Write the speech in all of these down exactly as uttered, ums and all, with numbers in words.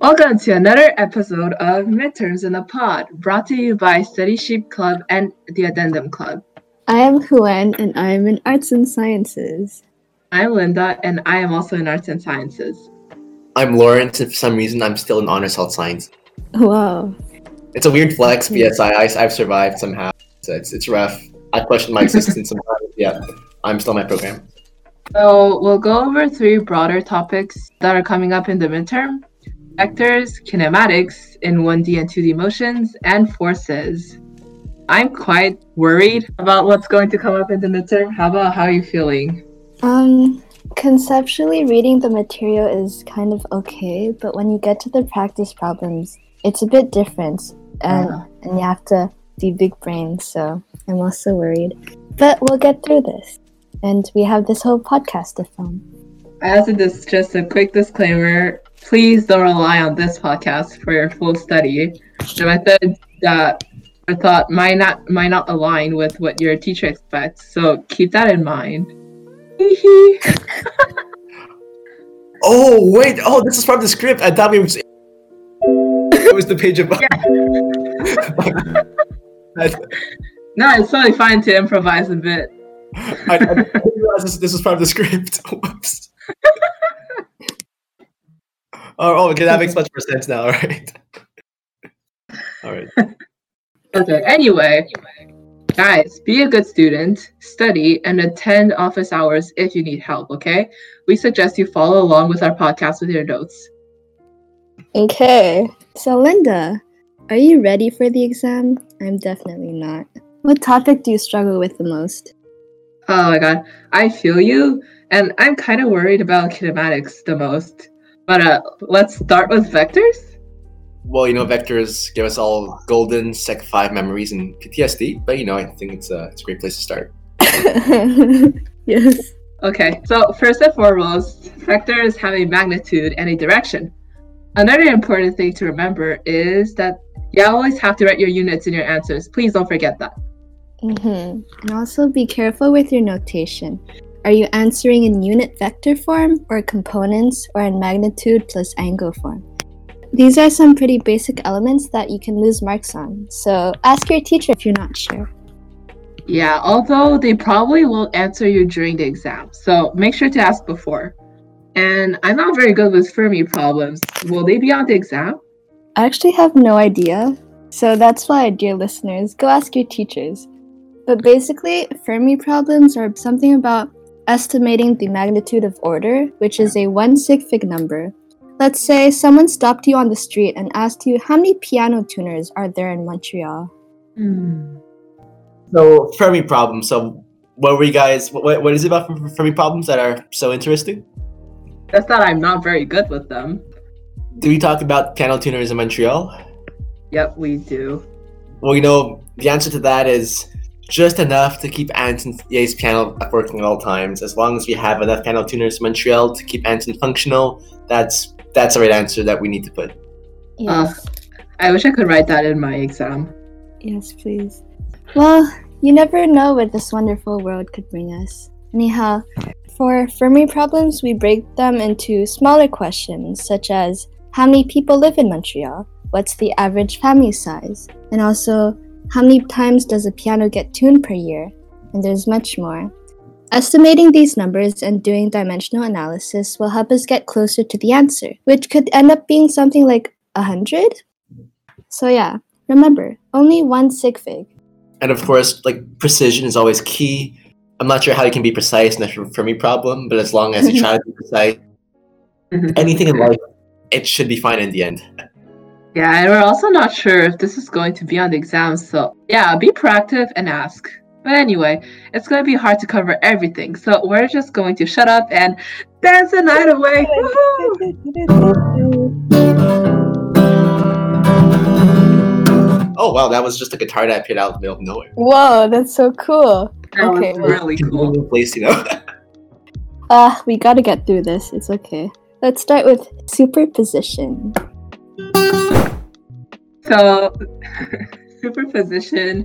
Welcome to another episode of Midterms in a Pod, brought to you by Study Sheep Club and the Addendum Club. I am Huan, and I am in Arts and Sciences. I'm Linda, and I am also in Arts and Sciences. I'm Lawrence, and for some reason I'm still in Honors Health Science. Wow. It's a weird flex, B S I. I, I've survived somehow. So it's, it's rough. I question my existence sometimes. Yeah, I'm still in my program. So we'll go over three broader topics that are coming up in the midterm: vectors, kinematics in one D and two D motions, and forces. I'm quite worried about what's going to come up in the midterm. How about how are you feeling? Um, conceptually reading the material is kind of okay, but when you get to the practice problems, it's a bit different, and, uh-huh. and you have to do big brains, so I'm also worried. But we'll get through this, and we have this whole podcast to film. As it is just a quick disclaimer, please don't rely on this podcast for your full study. The methods that are thought might not, might not align with what your teacher expects, so keep that in mind. Oh, wait. Oh, this is from the script. I thought it was... It was the page above. Yeah. No, it's totally fine to improvise a bit. I, I didn't realize this, this was part of the script. Whoops. Oh, okay, that makes much more sense now, all right. All right. Okay, anyway, guys, be a good student, study, and attend office hours if you need help, okay? We suggest you follow along with our podcast with your notes. Okay. So, Linda, are you ready for the exam? I'm definitely not. What topic do you struggle with the most? Oh my god, I feel you, and I'm kind of worried about kinematics the most. But uh, let's start with vectors. Well, you know, vectors give us all golden S E C five memories and P T S D, but you know, I think it's a, it's a great place to start. Yes. Okay, so first and foremost, vectors have a magnitude and a direction. Another important thing to remember is that you always have to write your units in your answers. Please don't forget that. Mm-hmm. And also be careful with your notation. Are you answering in unit vector form or components or in magnitude plus angle form? These are some pretty basic elements that you can lose marks on, so ask your teacher if you're not sure. Yeah, although they probably will answer you during the exam, so make sure to ask before. And I'm not very good with Fermi problems. Will they be on the exam? I actually have no idea, so that's why, dear listeners, go ask your teachers. But basically, Fermi problems are something about estimating the magnitude of order, which is a one sig fig number. Let's say someone stopped you on the street and asked you how many piano tuners are there in Montreal. Hmm. So Fermi problems. So what were you guys? What what is it about Fermi problems that are so interesting? That's that I'm not very good with them. Do we talk about piano tuners in Montreal? Yep, we do. Well, you know, the answer to that is just enough to keep Anton's piano working at all times. As long as we have enough piano tuners in Montreal to keep Anton functional, that's that's the right answer that we need to put. Yes. Uh, I wish I could write that in my exam. Yes, please. Well, you never know what this wonderful world could bring us. Anyhow, for Fermi problems, we break them into smaller questions, such as how many people live in Montreal? What's the average family size? And also, how many times does a piano get tuned per year? And there's much more. Estimating these numbers and doing dimensional analysis will help us get closer to the answer, which could end up being something like one hundred? So yeah, remember, only one sig fig. And of course, like, precision is always key. I'm not sure how you can be precise in a Fermi problem, but as long as you try to be precise, anything in life, it should be fine in the end. Yeah, and we're also not sure if this is going to be on the exam, so yeah, be proactive and ask. But anyway, it's going to be hard to cover everything, so we're just going to shut up and dance the night away! Woohoo! Oh wow, that was just a guitar that appeared out in the middle of nowhere. Whoa, that's so cool! That okay, was really cool. Place, you know? uh, we gotta get through this, it's okay. Let's start with superposition. So, superposition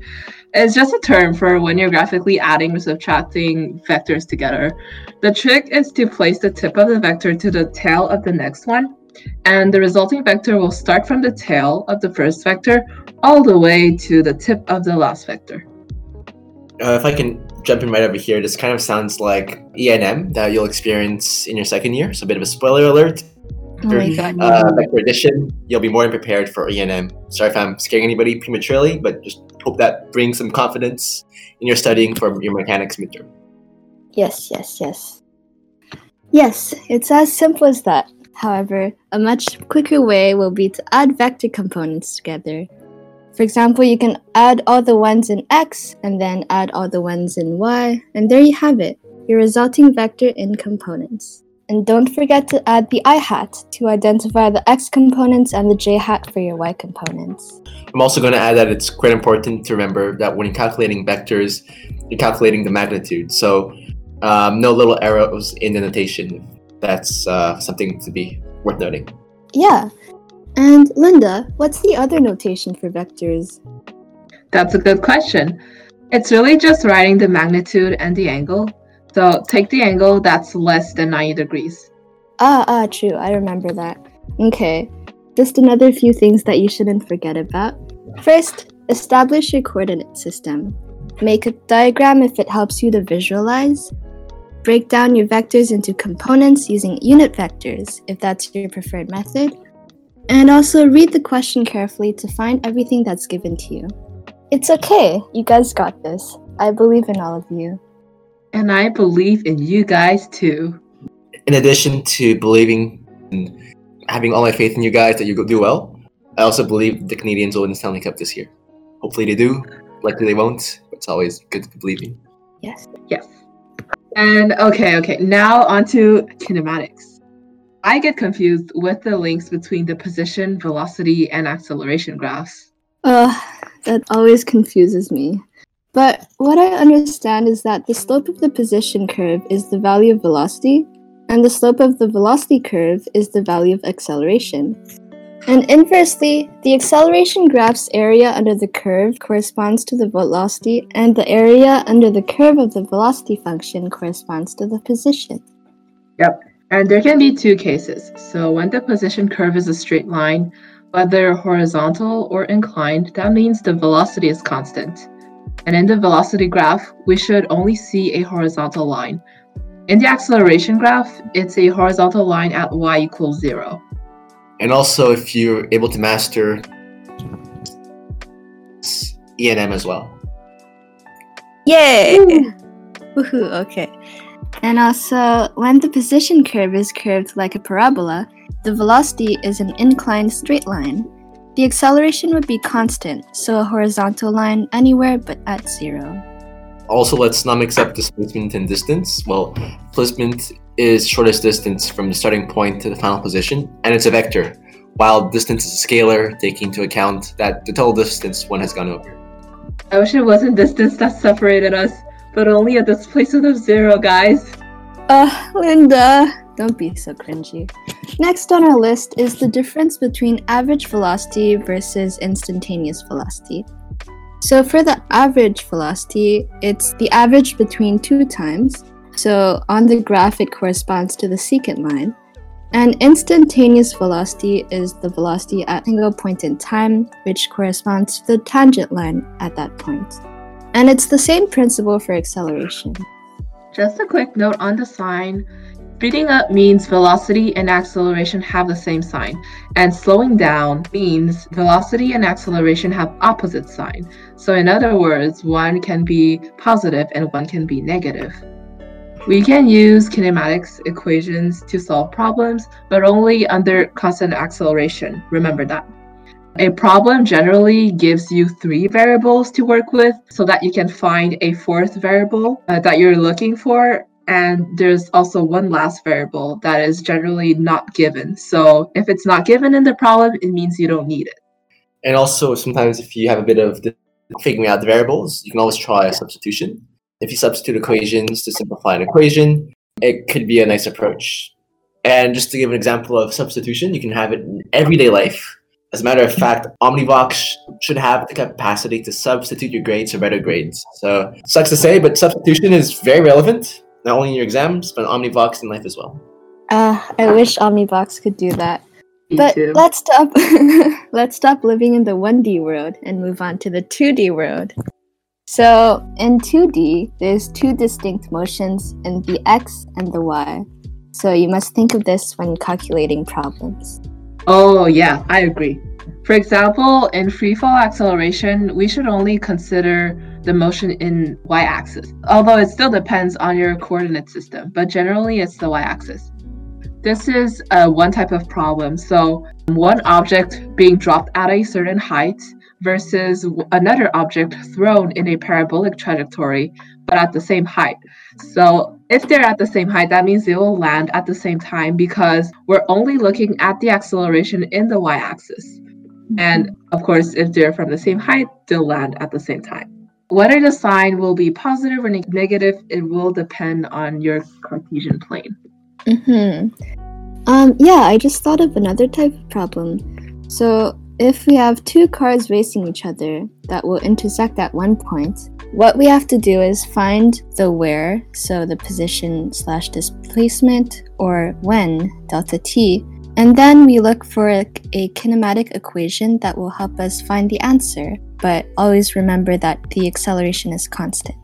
is just a term for when you're graphically adding or subtracting vectors together. The trick is to place the tip of the vector to the tail of the next one and the resulting vector will start from the tail of the first vector all the way to the tip of the last vector. Uh, if I can jump in right over here, this kind of sounds like E N M that you'll experience in your second year. So a bit of a spoiler alert. Oh my God, no. uh, vector addition, you'll be more than prepared for E N M. Sorry if I'm scaring anybody prematurely, but just hope that brings some confidence in your studying for your mechanics midterm. Yes, yes, yes. Yes, it's as simple as that. However, a much quicker way will be to add vector components together. For example, you can add all the ones in X and then add all the ones in Y, and there you have it, your resulting vector in components. And don't forget to add the I-hat to identify the X components and the J-hat for your Y components. I'm also going to add that it's quite important to remember that when you're calculating vectors, you're calculating the magnitude. So um, no little arrows in the notation. That's uh, something to be worth noting. Yeah. And Linda, what's the other notation for vectors? That's a good question. It's really just writing the magnitude and the angle. So take the angle that's less than ninety degrees. Ah, ah, true. I remember that. Okay. Just another few things that you shouldn't forget about. First, establish your coordinate system. Make a diagram if it helps you to visualize. Break down your vectors into components using unit vectors, if that's your preferred method. And also read the question carefully to find everything that's given to you. It's okay. You guys got this. I believe in all of you. And I believe in you guys too. In addition to believing and having all my faith in you guys that you will do well, I also believe the Canadians will win the Stanley Cup this year. Hopefully they do. Likely they won't. But it's always good to believe in. Yes. Yes. And okay, okay. Now onto kinematics. I get confused with the links between the position, velocity, and acceleration graphs. Uh, that always confuses me. But what I understand is that the slope of the position curve is the value of velocity, and the slope of the velocity curve is the value of acceleration. And inversely, the acceleration graph's area under the curve corresponds to the velocity, and the area under the curve of the velocity function corresponds to the position. Yep. And there can be two cases. So when the position curve is a straight line, whether horizontal or inclined, that means the velocity is constant. And in the velocity graph, we should only see a horizontal line. In the acceleration graph, it's a horizontal line at y equals zero. And also, if you're able to master E and M as well. Yay! Woohoo, okay. And also, when the position curve is curved like a parabola, the velocity is an inclined straight line. The acceleration would be constant, so a horizontal line anywhere but at zero. Also, let's not mix up displacement and distance. Well, displacement is shortest distance from the starting point to the final position, and it's a vector, while distance is a scalar, taking into account that the total distance one has gone over. I wish it wasn't distance that separated us, but only a displacement of zero, guys. Uh, Linda, don't be so cringy. Next on our list is the difference between average velocity versus instantaneous velocity. So for the average velocity, it's the average between two times. So on the graph, it corresponds to the secant line. And instantaneous velocity is the velocity at a single point in time, which corresponds to the tangent line at that point. And it's the same principle for acceleration. Just a quick note on the sign. Speeding up means velocity and acceleration have the same sign, and slowing down means velocity and acceleration have opposite sign. So in other words, one can be positive and one can be negative. We can use kinematics equations to solve problems, but only under constant acceleration. Remember that. A problem generally gives you three variables to work with so that you can find a fourth variable uh, that you're looking for. And there's also one last variable that is generally not given. So if it's not given in the problem, it means you don't need it. And also sometimes if you have a bit of the figuring out the variables, you can always try a substitution. If you substitute equations to simplify an equation, it could be a nice approach. And just to give an example of substitution, you can have it in everyday life. As a matter of fact, Omnivox should have the capacity to substitute your grades for better grades. So, sucks to say, but substitution is very relevant, not only in your exams, but Omnivox in life as well. Uh, I wish Omnibox could do that. Me but too. let's stop let's stop living in the one D world and move on to the two D world. So in two D, there's two distinct motions in the X and the Y. So you must think of this when calculating problems. Oh yeah, I agree. For example, in free fall acceleration, we should only consider the motion in y-axis, although it still depends on your coordinate system, but generally it's the y-axis. This is uh, one type of problem. So one object being dropped at a certain height versus another object thrown in a parabolic trajectory, but at the same height. So if they're at the same height, that means they will land at the same time because we're only looking at the acceleration in the y-axis. And of course, if they're from the same height, they'll land at the same time. Whether the sign will be positive or negative, it will depend on your Cartesian plane. Mm-hmm. Um, yeah, I just thought of another type of problem. So if we have two cars racing each other that will intersect at one point, what we have to do is find the where, so the position slash displacement, or when, delta t, and then we look for a, a kinematic equation that will help us find the answer, but always remember that the acceleration is constant.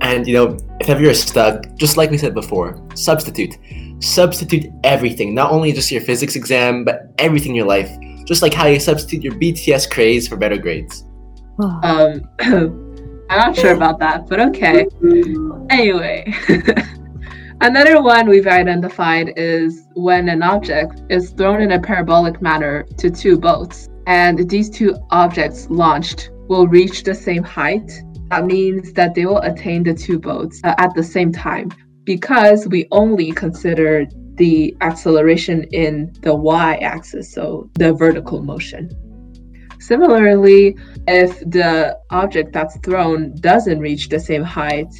And, you know, if ever you're stuck, just like we said before, substitute. Substitute everything, not only just your physics exam, but everything in your life. Just like how you substitute your B T S craze for better grades. Oh. Um, I'm not sure about that, but okay. Anyway, another one we've identified is when an object is thrown in a parabolic manner to two boats, and these two objects launched will reach the same height. That means that they will attain the two boats uh, at the same time, because we only consider the acceleration in the y-axis, so the vertical motion. Similarly, if the object that's thrown doesn't reach the same height,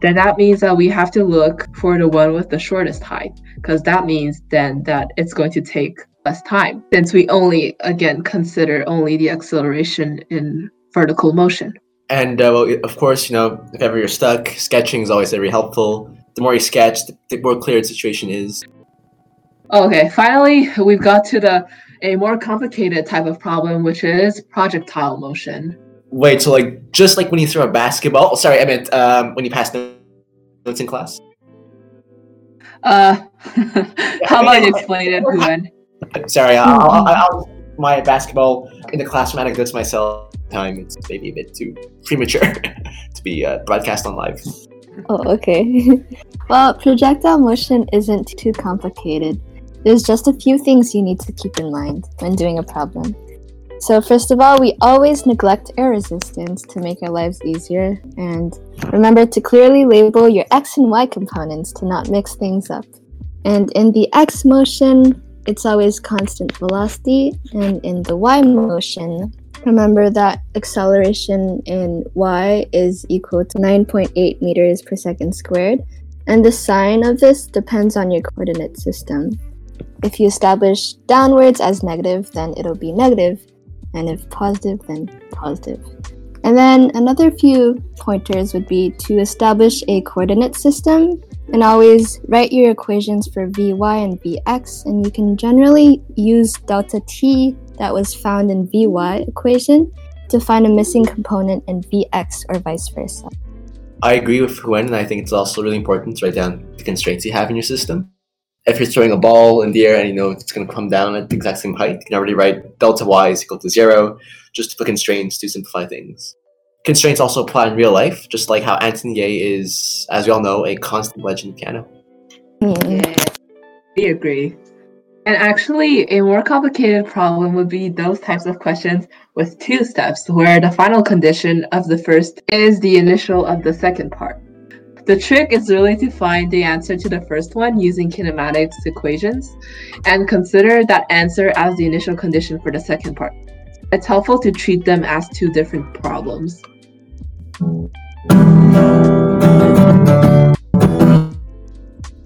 then that means that we have to look for the one with the shortest height, because that means then that it's going to take less time, since we only, again, consider only the acceleration in vertical motion. And uh, well, of course, you know, if ever you're stuck, sketching is always very helpful. The more you sketch, the more clear the situation is. Okay, finally, we've got to the a more complicated type of problem, which is projectile motion. Wait, so like just like when you throw a basketball? Sorry, I meant um, when you pass notes in class. Uh, how about you explain it, Huan? Sorry, I'll, I'll, I'll my basketball in the classroom anecdotes myself. Time it's maybe a bit too premature to be uh, broadcast on live. Oh, okay. Well, projectile motion isn't too complicated. There's just a few things you need to keep in mind when doing a problem. So first of all, we always neglect air resistance to make our lives easier. And remember to clearly label your X and Y components to not mix things up. And in the X motion, it's always constant velocity. And in the Y motion, remember that acceleration in y is equal to nine point eight meters per second squared, and the sign of this depends on your coordinate system. If you establish downwards as negative, then it'll be negative, and if positive, then positive. And then another few pointers would be to establish a coordinate system, and always write your equations for vy and vx, and you can generally use delta t that was found in vy equation to find a missing component in vx or vice versa. I agree with Huan, and I think it's also really important to write down the constraints you have in your system. If you're throwing a ball in the air and you know it's going to come down at the exact same height, you can already write delta y is equal to zero, just to put constraints to simplify things. Constraints also apply in real life, just like how Anton Yeh is, as we all know, a constant legend piano. Yeah, we agree. And actually, a more complicated problem would be those types of questions with two steps, where the final condition of the first is the initial of the second part. The trick is really to find the answer to the first one using kinematics equations, and consider that answer as the initial condition for the second part. It's helpful to treat them as two different problems.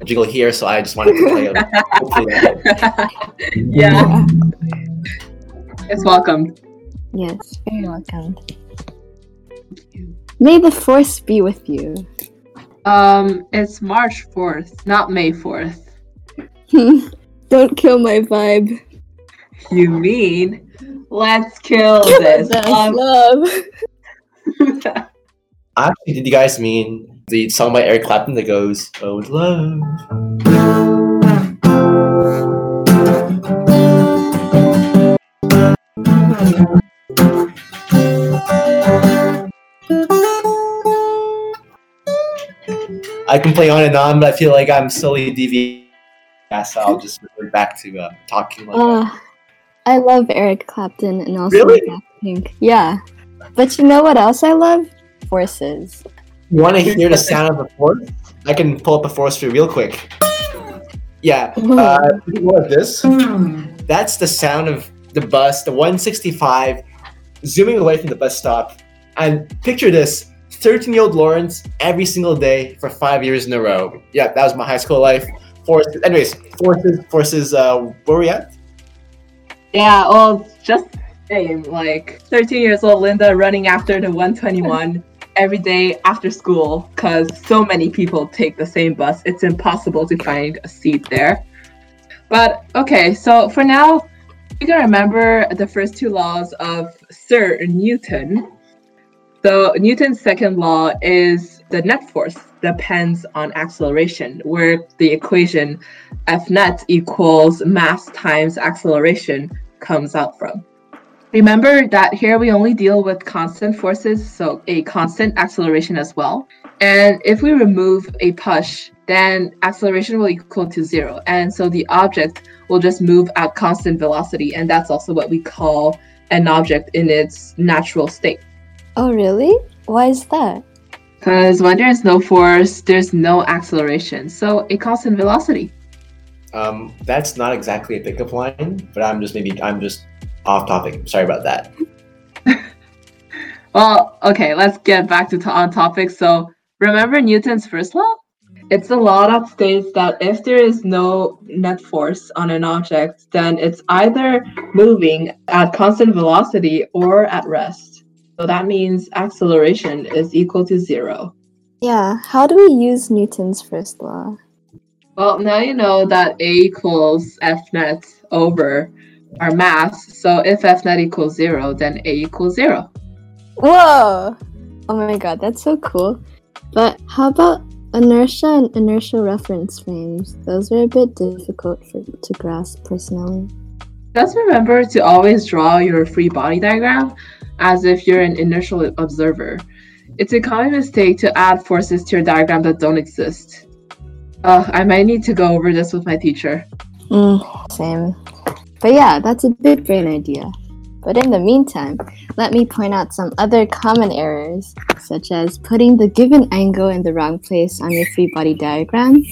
Jiggle here, so I just wanted to play it. Yeah. It's welcomed. Yes, very welcomed. Thank you. May the force be with you. Um, it's March fourth, not May fourth. Don't kill my vibe. You mean, let's kill Give this. Um, love. Actually, did you guys mean the song by Eric Clapton that goes, "Oh, it's love"? I can play on and on, but I feel like I'm slowly deviating. So I'll just return back to uh, talking like uh, that. I love Eric Clapton and also really? Blackpink. Yeah. But you know what else I love? Forces. You want to hear the sound of the force? I can pull up a force for you real quick. Yeah. Uh, more of this. That's the sound of the bus, the one sixty-five, zooming away from the bus stop. And picture this, thirteen-year-old Lawrence every single day for five years in a row. Yeah, that was my high school life. Forces. Anyways, forces, forces, uh, where were we at? Yeah, well, just the same, like, thirteen years old Linda running after the one twenty-one every day after school, because so many people take the same bus, it's impossible to find a seat there. But, okay, so for now, you can remember the first two laws of Sir Newton. So Newton's second law is the net force depends on acceleration, where the equation F net equals mass times acceleration comes out from. Remember that here we only deal with constant forces, so a constant acceleration as well. And if we remove a push, then acceleration will equal to zero. And so the object will just move at constant velocity. And that's also what we call an object in its natural state. Oh, really? Why is that? Because when there's no force, there's no acceleration. So a constant velocity. Um, that's not exactly a pickup line, but I'm just maybe, I'm just off topic. Sorry about that. Well, okay, let's get back to t- on topic. So remember Newton's first law? It's a law that states that if there is no net force on an object, then it's either moving at constant velocity or at rest. So that means acceleration is equal to zero. Yeah, how do we use Newton's first law? Well, now you know that A equals F net over our mass. So if F net equals zero, then A equals zero. Whoa! Oh my god, that's so cool. But how about inertia and inertial reference frames? Those are a bit difficult for to grasp personally. Just remember to always draw your free body diagram as if you're an inertial observer. It's a common mistake to add forces to your diagram that don't exist. Uh, I might need to go over this with my teacher. Mm, same. But yeah, that's a big brain idea. But in the meantime, let me point out some other common errors, such as putting the given angle in the wrong place on your free body diagram,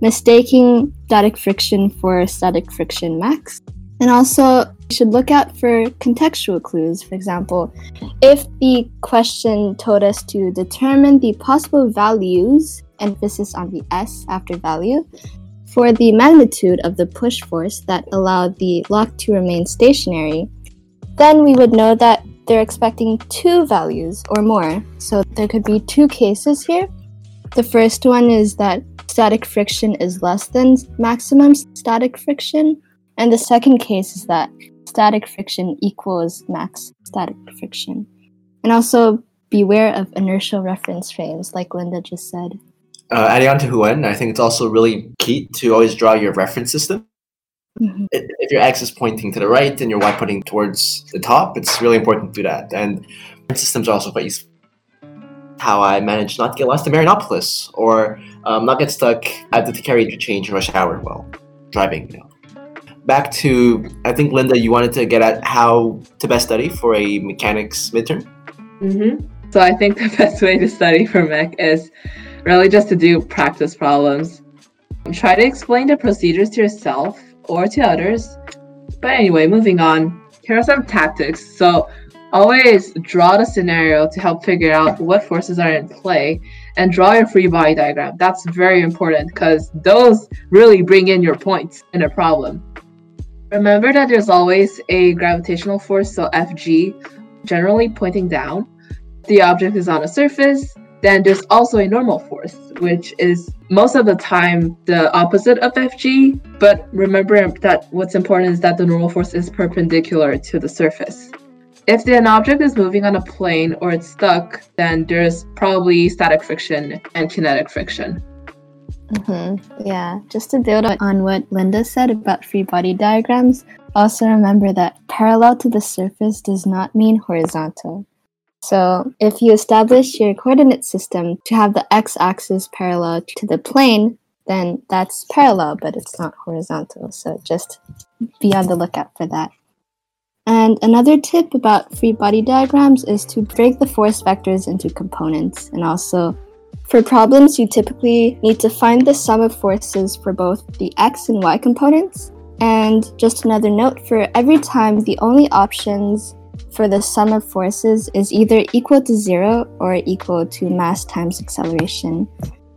mistaking static friction for static friction max, and also, you should look out for contextual clues. For example, if the question told us to determine the possible values, emphasis on the S after value, for the magnitude of the push force that allowed the lock to remain stationary, then we would know that they're expecting two values or more. So there could be two cases here. The first one is that static friction is less than maximum static friction. And the second case is that static friction equals max static friction. And also beware of inertial reference frames, like Linda just said. Uh, adding on to Huan, I think it's also really key to always draw your reference system. Mm-hmm. If your X is pointing to the right and your Y pointing towards the top, it's really important to do that. And systems are also quite useful. How I managed not to get lost in Marianopolis or um, not get stuck at the carrier interchange in rush hour while driving, you know. Back to, I think, Linda, you wanted to get at how to best study for a mechanics midterm? Mm-hmm. So I think the best way to study for mech is really just to do practice problems. Try to explain the procedures to yourself or to others. But anyway, moving on, here are some tactics. So always draw the scenario to help figure out what forces are in play and draw your free body diagram. That's very important because those really bring in your points in a problem. Remember that there's always a gravitational force, so F G, generally pointing down. The object is on a surface, Then there's also a normal force, which is most of the time the opposite of F G. But remember that what's important is that the normal force is perpendicular to the surface. If an object is moving on a plane or it's stuck, then there's probably static friction and kinetic friction. Mm-hmm. Yeah, just to build on what Linda said about free body diagrams, also remember that parallel to the surface does not mean horizontal. So if you establish your coordinate system to have the x-axis parallel to the plane, then that's parallel, but it's not horizontal. So just be on the lookout for that. And another tip about free body diagrams is to break the force vectors into components, and also for problems, you typically need to find the sum of forces for both the x and y components. And just another note, for every time, the only options for the sum of forces is either equal to zero or equal to mass times acceleration.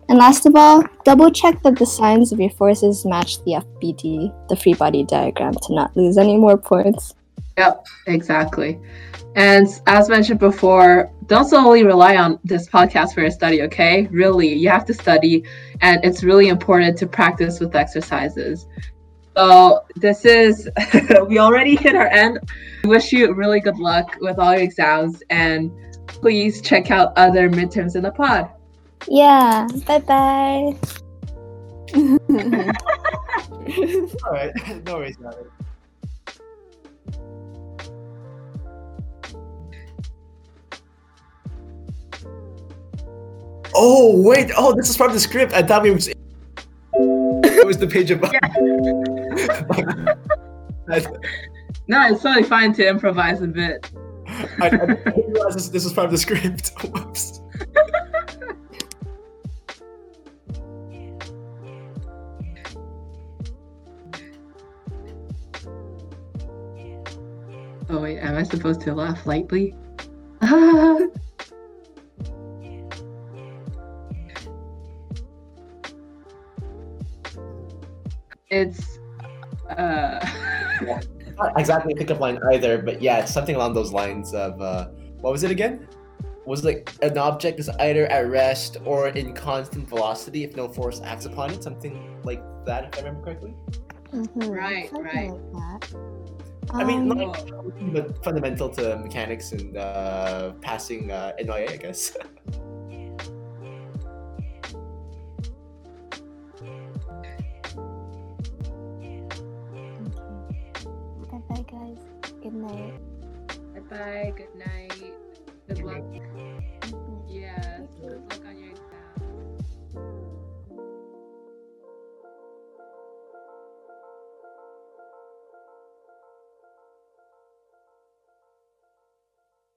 And last of all, double check that the signs of your forces match the F B D, the free body diagram, to not lose any more points. Yep, exactly. And as mentioned before, don't solely rely on this podcast for your study, okay? Really, you have to study, and it's really important to practice with exercises. So this is, we already hit our end. We wish you really good luck with all your exams, and please check out other Midterms in a Pod. Yeah, bye-bye. All right, no worries about it. Oh, wait. Oh, this is from the script. I thought we was... it was the page above. Yeah. No, it's totally fine to improvise a bit. I, I didn't realize this, this was from the script. Whoops. Oh, wait. Am I supposed to laugh lightly? It's uh yeah, not exactly a pickup line either, but yeah, it's something along those lines of uh what was it again? Was it like an object is either at rest or in constant velocity if no force acts upon it, something like that, if I remember correctly. Mm-hmm. Right, something right. Like that. I um, mean, not but fundamental to mechanics and uh, passing uh, N Y A, I guess. Bye guys, good night. Bye bye, good night. Good luck. Yes, good luck on your exam.